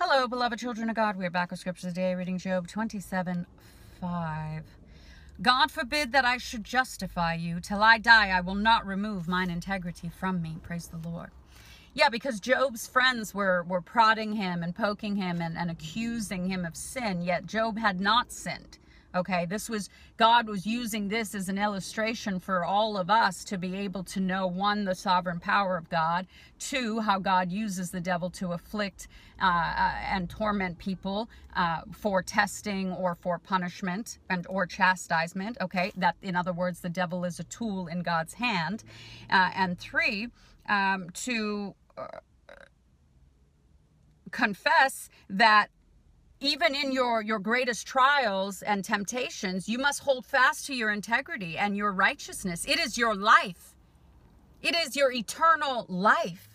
Hello, beloved children of God. We are back with Scripture today, reading Job 27:5. God forbid that I should justify you. Till I die, I will not remove mine integrity from me. Praise the Lord. Yeah, because Job's friends were prodding him and poking him and accusing him of sin, yet Job had not sinned. Okay, this was, God was using this as an illustration for all of us to be able to know, one, the sovereign power of God, two, how God uses the devil to afflict and torment people for testing or for punishment and or chastisement. Okay, that, in other words, the devil is a tool in God's hand. And three, to confess that even in your greatest trials and temptations, you must hold fast to your integrity and your righteousness. It is your life. It is your eternal life.